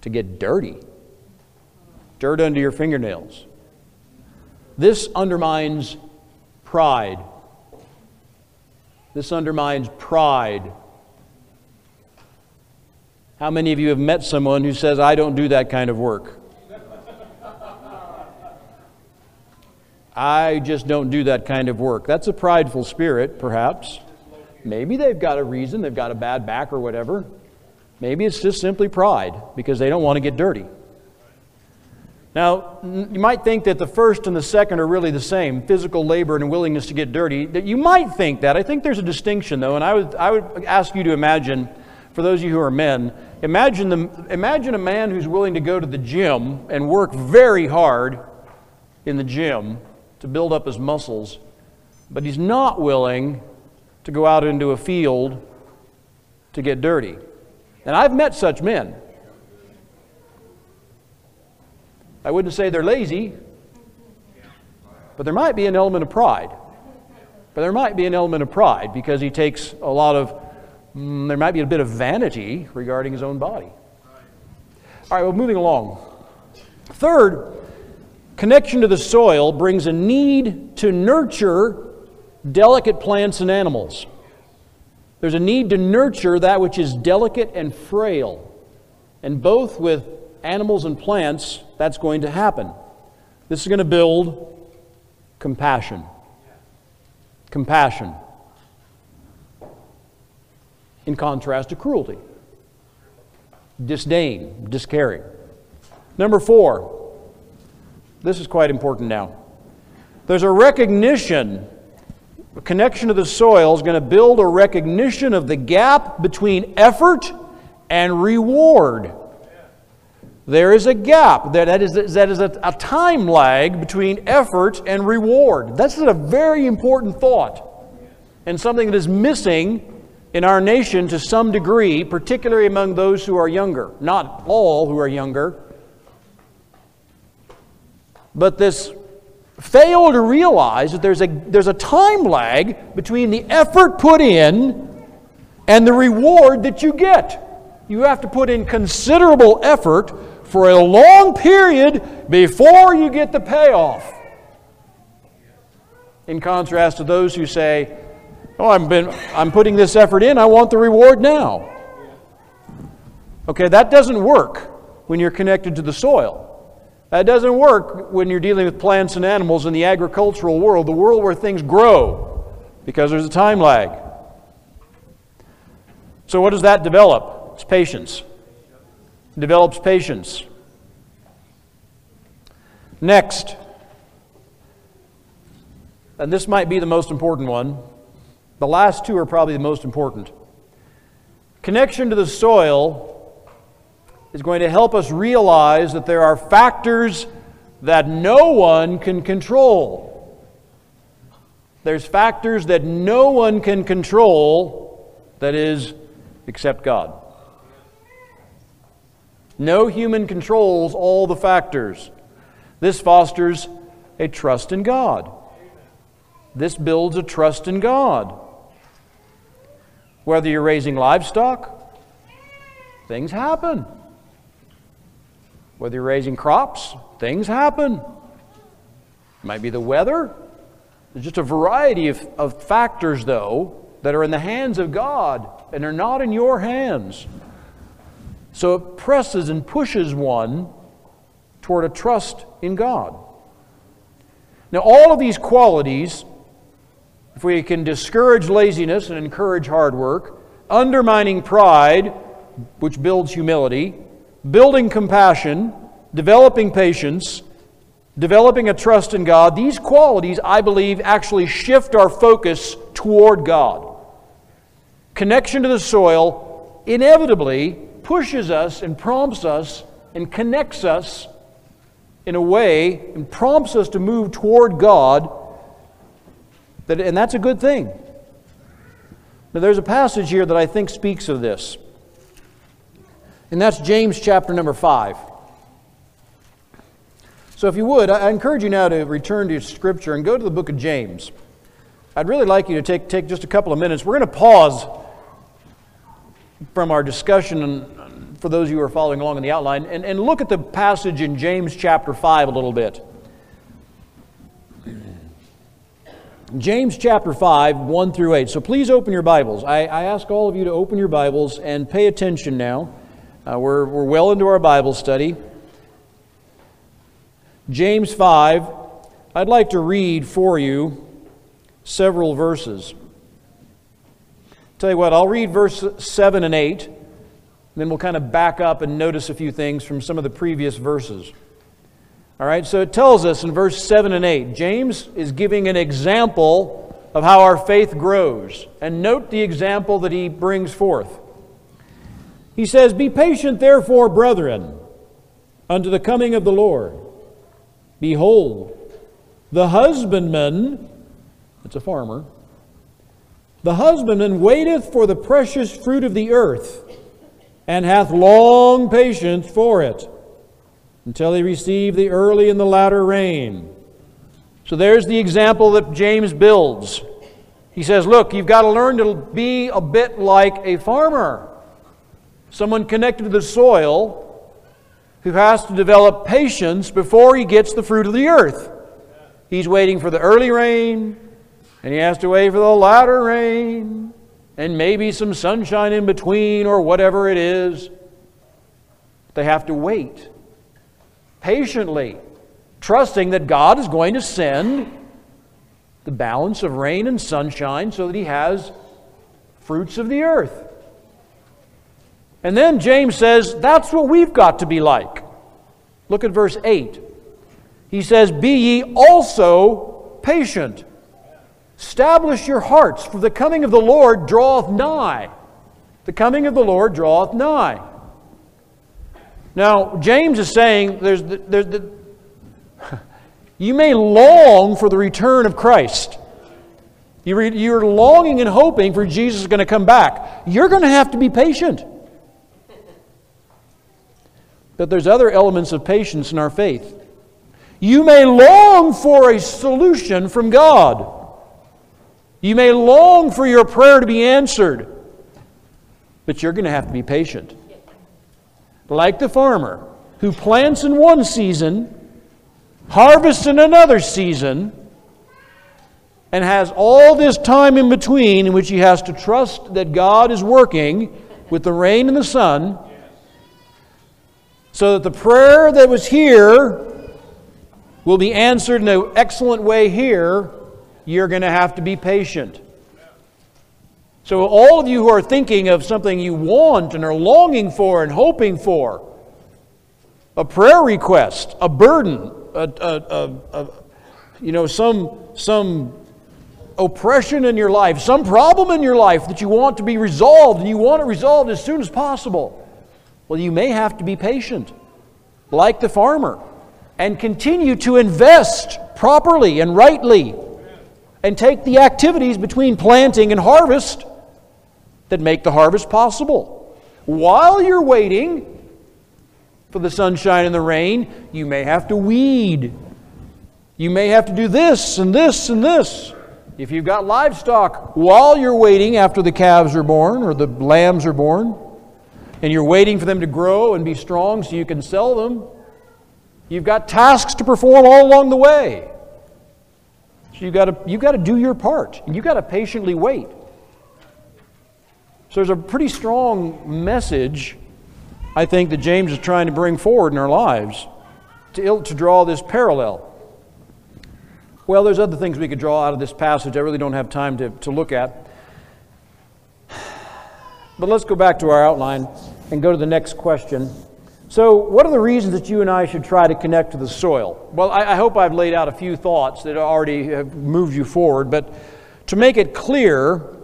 To get dirty. Dirt under your fingernails. This undermines pride. This undermines pride. How many of you have met someone who says, "I don't do that kind of work"? I just don't do that kind of work. That's a prideful spirit, perhaps. Maybe they've got a reason. They've got a bad back or whatever. Maybe it's just simply pride because they don't want to get dirty. Now, you might think that the first and the second are really the same, physical labor and willingness to get dirty. You might think that. I think there's a distinction, though, and I would, I would ask you to imagine, for those of you who are men, imagine, the, imagine a man who's willing to go to the gym and work very hard in the gym to build up his muscles, but he's not willing to go out into a field to get dirty. And I've met such men. I wouldn't say they're lazy, but there might be an element of pride. But there might be an element of pride because he takes a lot of, mm, there might be a bit of vanity regarding his own body. All right, well, moving along. Third, connection to the soil brings a need to nurture delicate plants and animals. There's a need to nurture that which is delicate and frail, and both with animals and plants, that's going to happen. This is going to build compassion. Compassion. In contrast to cruelty. Disdain, discaring. Number four. This is quite important now. There's a recognition, a connection to the soil is going to build a recognition of the gap between effort and reward. There is a gap. That is, that is a, a time lag between effort and reward. That's a very important thought and something that is missing in our nation to some degree, particularly among those who are younger. Not all who are younger. But this fail to realize that there's a, there's a time lag between the effort put in and the reward that you get. You have to put in considerable effort for a long period before you get the payoff. In contrast to those who say, oh, I've been, I'm putting this effort in, I want the reward now. Okay, that doesn't work when you're connected to the soil. That doesn't work when you're dealing with plants and animals in the agricultural world, the world where things grow, because there's a time lag. So what does that develop? It's patience. Develops patience. Next, and this might be the most important one. The last two are probably the most important. Connection to the soil is going to help us realize that there are factors that no one can control. There's factors that no one can control, that is, except God. No human controls all the factors. This fosters a trust in God. This builds a trust in God. Whether you're raising livestock, things happen. Whether you're raising crops, things happen. It might be the weather. There's just a variety of, of factors, though, that are in the hands of God and are not in your hands. So it presses and pushes one toward a trust in God. Now, all of these qualities, if we can discourage laziness and encourage hard work, undermining pride, which builds humility, building compassion, developing patience, developing a trust in God, these qualities, I believe, actually shift our focus toward God. Connection to the soil inevitably pushes us and prompts us and connects us in a way and prompts us to move toward God, that, and that's a good thing. Now there's a passage here that I think speaks of this, and that's James chapter number five. So if you would, I encourage you now to return to Scripture and go to the book of James. I'd really like you to take, take just a couple of minutes. We're going to pause from our discussion, and for those of you who are following along in the outline, and, and look at the passage in James chapter five a little bit. James chapter five, one through eight. So please open your Bibles. I, I ask all of you to open your Bibles and pay attention now. Uh, we're, we're well into our Bible study. James five, I'd like to read for you several verses. Tell you what, I'll read verse seven and eight, and then we'll kind of back up and notice a few things from some of the previous verses. All right, so it tells us in verse seven and eight, James is giving an example of how our faith grows. And note the example that he brings forth. He says, "Be patient therefore, brethren, unto the coming of the Lord. Behold, the husbandman," that's a farmer, "the husbandman waiteth for the precious fruit of the earth, and hath long patience for it, until he receive the early and the latter rain." So there's the example that James builds. He says, look, you've got to learn to be a bit like a farmer, someone connected to the soil who has to develop patience before he gets the fruit of the earth. He's waiting for the early rain, and he has to wait for the latter rain, and maybe some sunshine in between or whatever it is. They have to wait patiently, trusting that God is going to send the balance of rain and sunshine so that he has fruits of the earth. And then James says, that's what we've got to be like. Look at verse eight. He says, "Be ye also patient. Establish your hearts, for the coming of the Lord draweth nigh." The coming of the Lord draweth nigh. Now, James is saying, there's the, there's the you may long for the return of Christ. You're longing and hoping for Jesus is going to come back. You're going to have to be patient. But there's other elements of patience in our faith. You may long for a solution from God. You may long for your prayer to be answered. But you're going to have to be patient. Like the farmer who plants in one season, harvests in another season, and has all this time in between in which he has to trust that God is working with the rain and the sun so that the prayer that was here will be answered in an excellent way here. You're going to have to be patient. So all of you who are thinking of something you want and are longing for and hoping for, a prayer request, a burden, A, a, a, a, you know, some, some oppression in your life, some problem in your life that you want to be resolved, and you want it resolved as soon as possible. Well, you may have to be patient, like the farmer, and continue to invest properly and rightly, and take the activities between planting and harvest that make the harvest possible. While you're waiting for the sunshine and the rain, you may have to weed. You may have to do this and this and this. If you've got livestock, while you're waiting after the calves are born or the lambs are born, and you're waiting for them to grow and be strong so you can sell them, you've got tasks to perform all along the way. So you've got to, you've got to do your part, and you've got to patiently wait. So there's a pretty strong message, I think, that James is trying to bring forward in our lives to, to draw this parallel. Well, there's other things we could draw out of this passage I really don't have time to, to look at. But let's go back to our outline and go to the next question. So what are the reasons that you and I should try to connect to the soil? Well, I, I hope I've laid out a few thoughts that already have moved you forward, but to make it clear,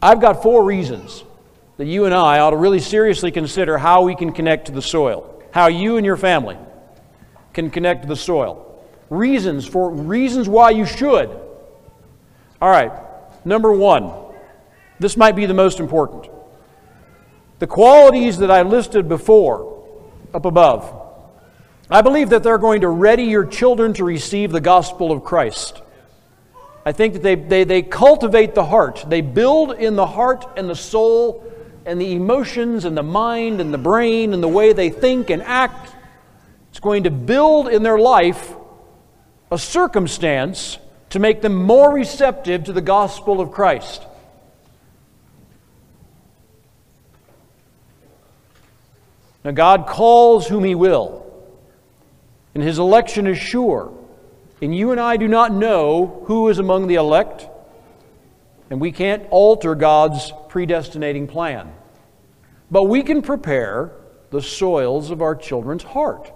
I've got four reasons that you and I ought to really seriously consider how we can connect to the soil, how you and your family can connect to the soil. Reasons for reasons why you should. All right, number one, this might be the most important. The qualities that I listed before, up above, I believe that they're going to ready your children to receive the gospel of Christ. I think that they, they, they cultivate the heart. They build in the heart and the soul and the emotions and the mind and the brain and the way they think and act. It's going to build in their life a circumstance to make them more receptive to the gospel of Christ. Now, God calls whom He will, and His election is sure. And you and I do not know who is among the elect, and we can't alter God's predestinating plan. But we can prepare the soils of our children's heart.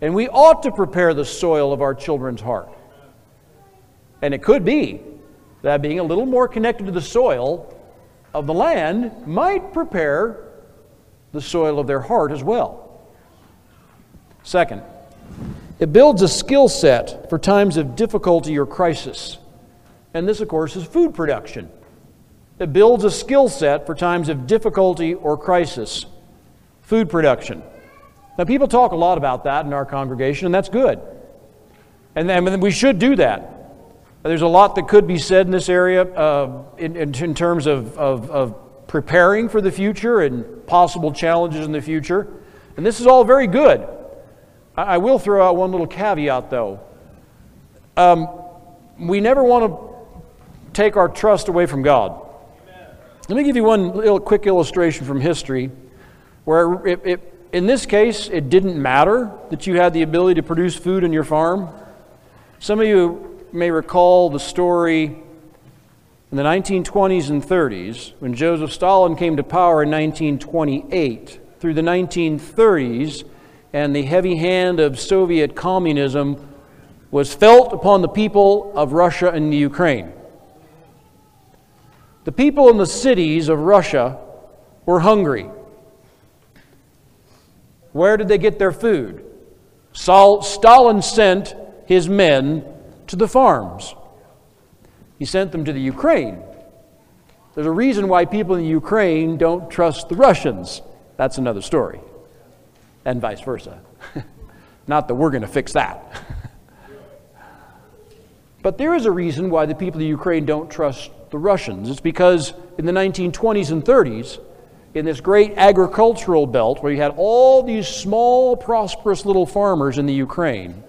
And we ought to prepare the soil of our children's heart. And it could be that being a little more connected to the soil of the land might prepare the soil of their heart as well. Second, it builds a skill set for times of difficulty or crisis. And this, of course, is food production. It builds a skill set for times of difficulty or crisis. Food production. Now, people talk a lot about that in our congregation, and that's good. And then we should do that. There's a lot that could be said in this area uh, in, in, in terms of, of, of preparing for the future and possible challenges in the future. And this is all very good. I, I will throw out one little caveat, though. Um, we never want to take our trust away from God. Amen. Let me give you one little quick illustration from history where it, it, in this case it didn't matter that you had the ability to produce food in your farm. Some of you may recall the story in the nineteen twenties and thirties when Joseph Stalin came to power in nineteen twenty-eight. Through the nineteen thirties and the heavy hand of Soviet communism was felt upon the people of Russia and the Ukraine. The people in the cities of Russia were hungry. Where did they get their food? Stalin sent his men to the farms. He sent them to the Ukraine. There's a reason why people in the Ukraine don't trust the Russians. That's another story. And vice versa. Not that we're going to fix that. But there is a reason why the people of the Ukraine don't trust the Russians. It's because in the nineteen twenties and thirties, in this great agricultural belt where you had all these small, prosperous little farmers in the Ukraine,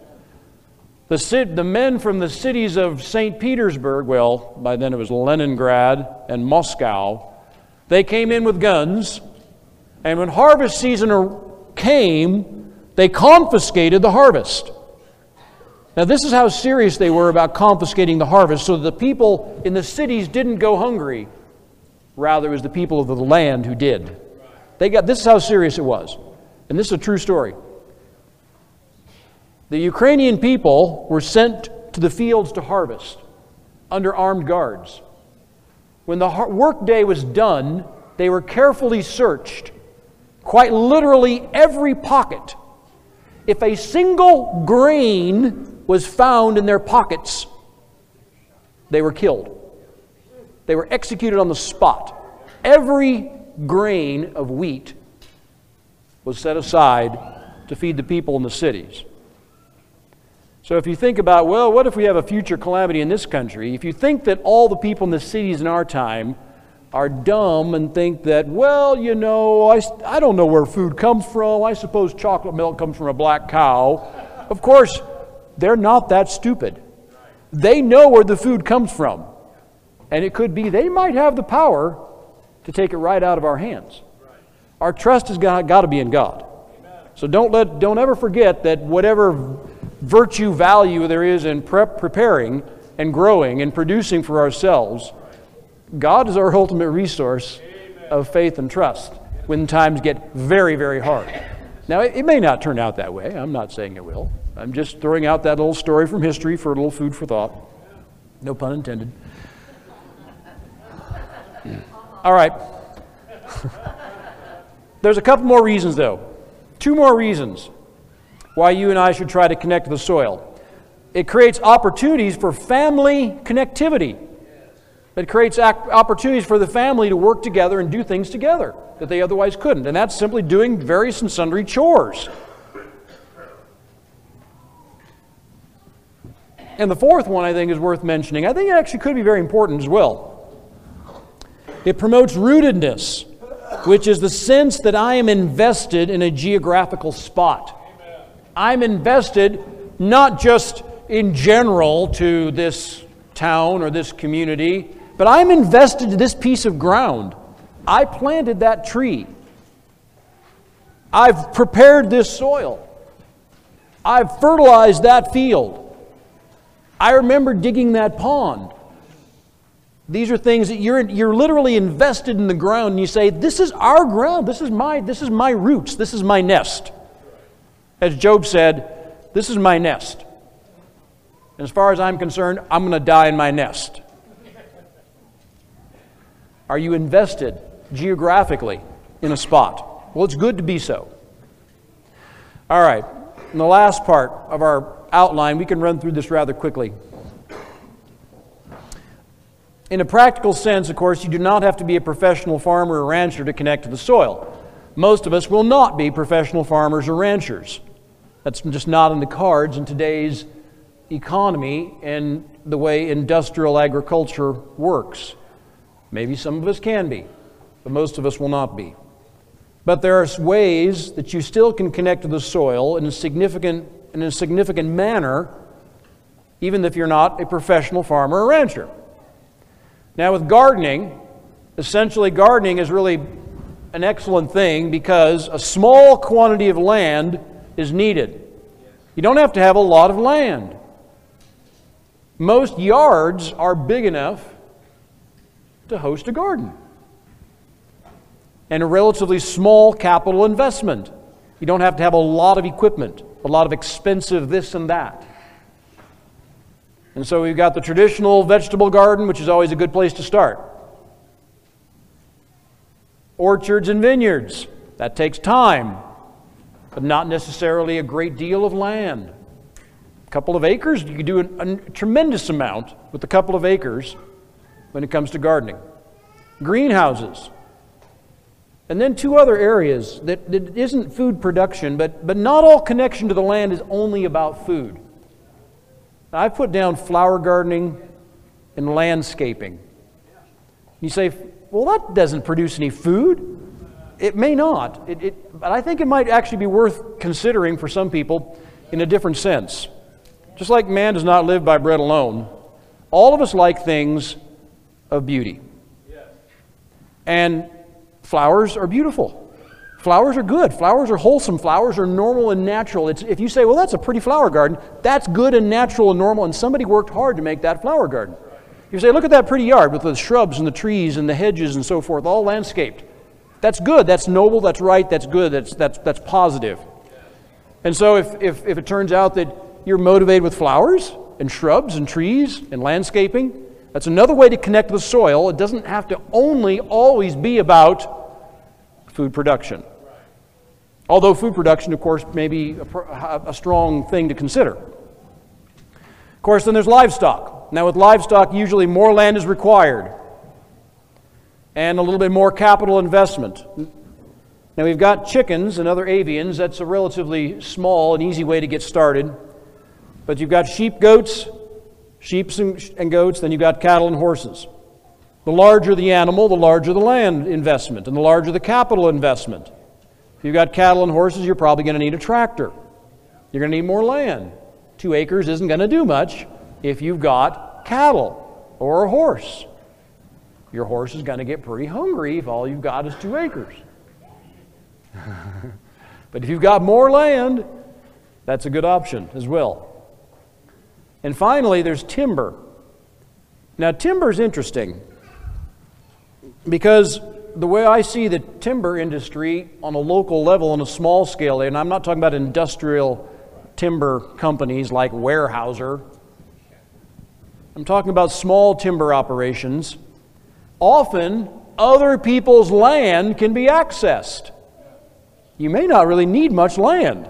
The, cid, the men from the cities of Saint Petersburg, well, by then it was Leningrad and Moscow, they came in with guns, and when harvest season came, they confiscated the harvest. Now, this is how serious they were about confiscating the harvest, so that the people in the cities didn't go hungry. Rather, it was the people of the land who did. They got, this is how serious it was. And this is a true story. The Ukrainian people were sent to the fields to harvest under armed guards. When the work day was done, they were carefully searched, quite literally every pocket. If a single grain was found in their pockets, they were killed. They were executed on the spot. Every grain of wheat was set aside to feed the people in the cities. So if you think about, well, what if we have a future calamity in this country? If you think that all the people in the cities in our time are dumb and think that, well, you know, I, I don't know where food comes from. I suppose chocolate milk comes from a black cow. Of course, they're not that stupid. They know where the food comes from. And it could be they might have the power to take it right out of our hands. Our trust has got, got to be in God. So don't, let, don't ever forget that whatever virtue value there is in prep preparing and growing and producing for ourselves, God is our ultimate resource of faith and trust when times get very, very hard. Now, it, it may not turn out that way. I'm not saying it will. I'm just throwing out that little story from history for a little food for thought. No pun intended. All right. There's a couple more reasons, though. Two more reasons why you and I should try to connect to the soil. It creates opportunities for family connectivity. It creates opportunities for the family to work together and do things together that they otherwise couldn't. And that's simply doing various and sundry chores. And the fourth one I think is worth mentioning. I think it actually could be very important as well. It promotes rootedness, which is the sense that I am invested in a geographical spot. I'm invested not just in general to this town or this community, but I'm invested to this piece of ground. I planted that tree. I've prepared this soil. I've fertilized that field. I remember digging that pond. These are things that you're, you're literally invested in the ground, and you say, this is our ground. This is my, this is my roots. This is my nest. As Job said, This is my nest. And as far as I'm concerned, I'm going to die in my nest. Are you invested geographically in a spot? Well, it's good to be so. All right. In the last part of our outline, we can run through this rather quickly. In a practical sense, of course, you do not have to be a professional farmer or rancher to connect to the soil. Most of us will not be professional farmers or ranchers. That's just not in the cards in today's economy and the way industrial agriculture works. Maybe some of us can be, but most of us will not be. But there are ways that you still can connect to the soil in a significant, in a significant manner, even if you're not a professional farmer or rancher. Now with gardening, essentially gardening is really an excellent thing because a small quantity of land is needed. You don't have to have a lot of land. Most yards are big enough to host a garden. And a relatively small capital investment. You don't have to have a lot of equipment, a lot of expensive this and that. And so we've got the traditional vegetable garden, which is always a good place to start. Orchards and vineyards, that takes time, but not necessarily a great deal of land. A couple of acres, you can do an, a tremendous amount with a couple of acres when it comes to gardening. Greenhouses. And then two other areas that, that isn't food production, but, but not all connection to the land is only about food. Now, I put down flower gardening and landscaping. You say, well, that doesn't produce any food. It may not, it, it, but I think it might actually be worth considering for some people in a different sense. Just like man does not live by bread alone, all of us like things of beauty. And flowers are beautiful. Flowers are good. Flowers are wholesome. Flowers are normal and natural. It's, if you say, well, that's a pretty flower garden, that's good and natural and normal, and somebody worked hard to make that flower garden. You say, look at that pretty yard with the shrubs and the trees and the hedges and so forth, all landscaped. That's good. That's noble. That's right. That's good. That's, that's, that's positive. And so if, if, if it turns out that you're motivated with flowers and shrubs and trees and landscaping, that's another way to connect with soil. It doesn't have to only always be about food production. Although food production, of course, may be a, a strong thing to consider. Of course, then there's livestock. Now with livestock, usually more land is required and a little bit more capital investment. Now we've got chickens and other avians. That's a relatively small and easy way to get started. But you've got sheep, goats, sheep and goats, then you've got cattle and horses. The larger the animal, the larger the land investment, and the larger the capital investment. If you've got cattle and horses, you're probably going to need a tractor. You're going to need more land. Two acres isn't going to do much if you've got cattle or a horse. Your horse is going to get pretty hungry if all you've got is two acres. But if you've got more land, that's a good option as well. And finally, there's timber. Now, timber is interesting. Because the way I see the timber industry on a local level, on a small scale, and I'm not talking about industrial timber companies like Weyerhaeuser. I'm talking about small timber operations. Often, other people's land can be accessed. You may not really need much land.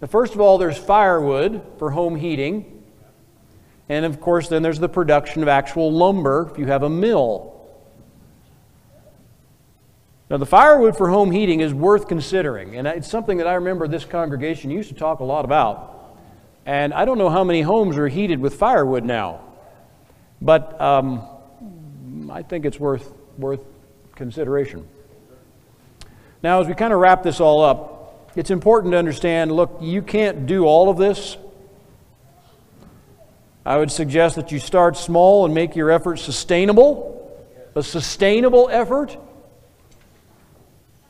Now, first of all, there's firewood for home heating. And of course, then there's the production of actual lumber if you have a mill. Now, the firewood for home heating is worth considering, and it's something that I remember this congregation used to talk a lot about. And I don't know how many homes are heated with firewood now, but um, I think it's worth, worth consideration. Now, as we kind of wrap this all up, it's important to understand, look, you can't do all of this. I would suggest that you start small and make your effort sustainable, a sustainable effort,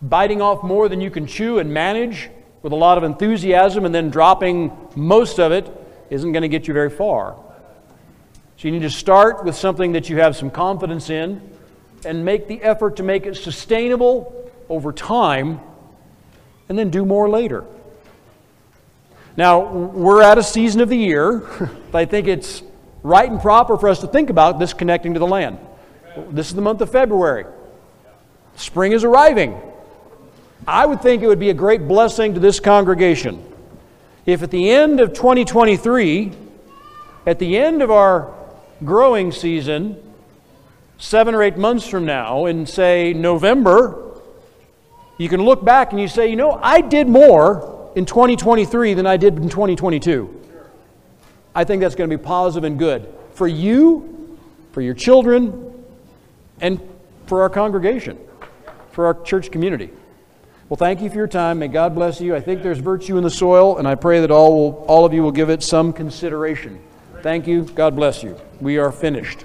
biting off more than you can chew and manage with a lot of enthusiasm and then dropping most of it isn't going to get you very far. So you need to start with something that you have some confidence in and make the effort to make it sustainable over time and then do more later. Now, we're at a season of the year, but I think it's right and proper for us to think about this connecting to the land. This is the month of February. Spring is arriving. I would think it would be a great blessing to this congregation if at the end of twenty twenty-three, at the end of our growing season, seven or eight months from now, in, say, November, you can look back and you say, you know, I did more in twenty twenty-three than I did in twenty twenty-two. I think that's going to be positive and good for you, for your children, and for our congregation, for our church community. Well, thank you for your time. May God bless you. I think there's virtue in the soil, and I pray that all, will, all of you will give it some consideration. Thank you. God bless you. We are finished.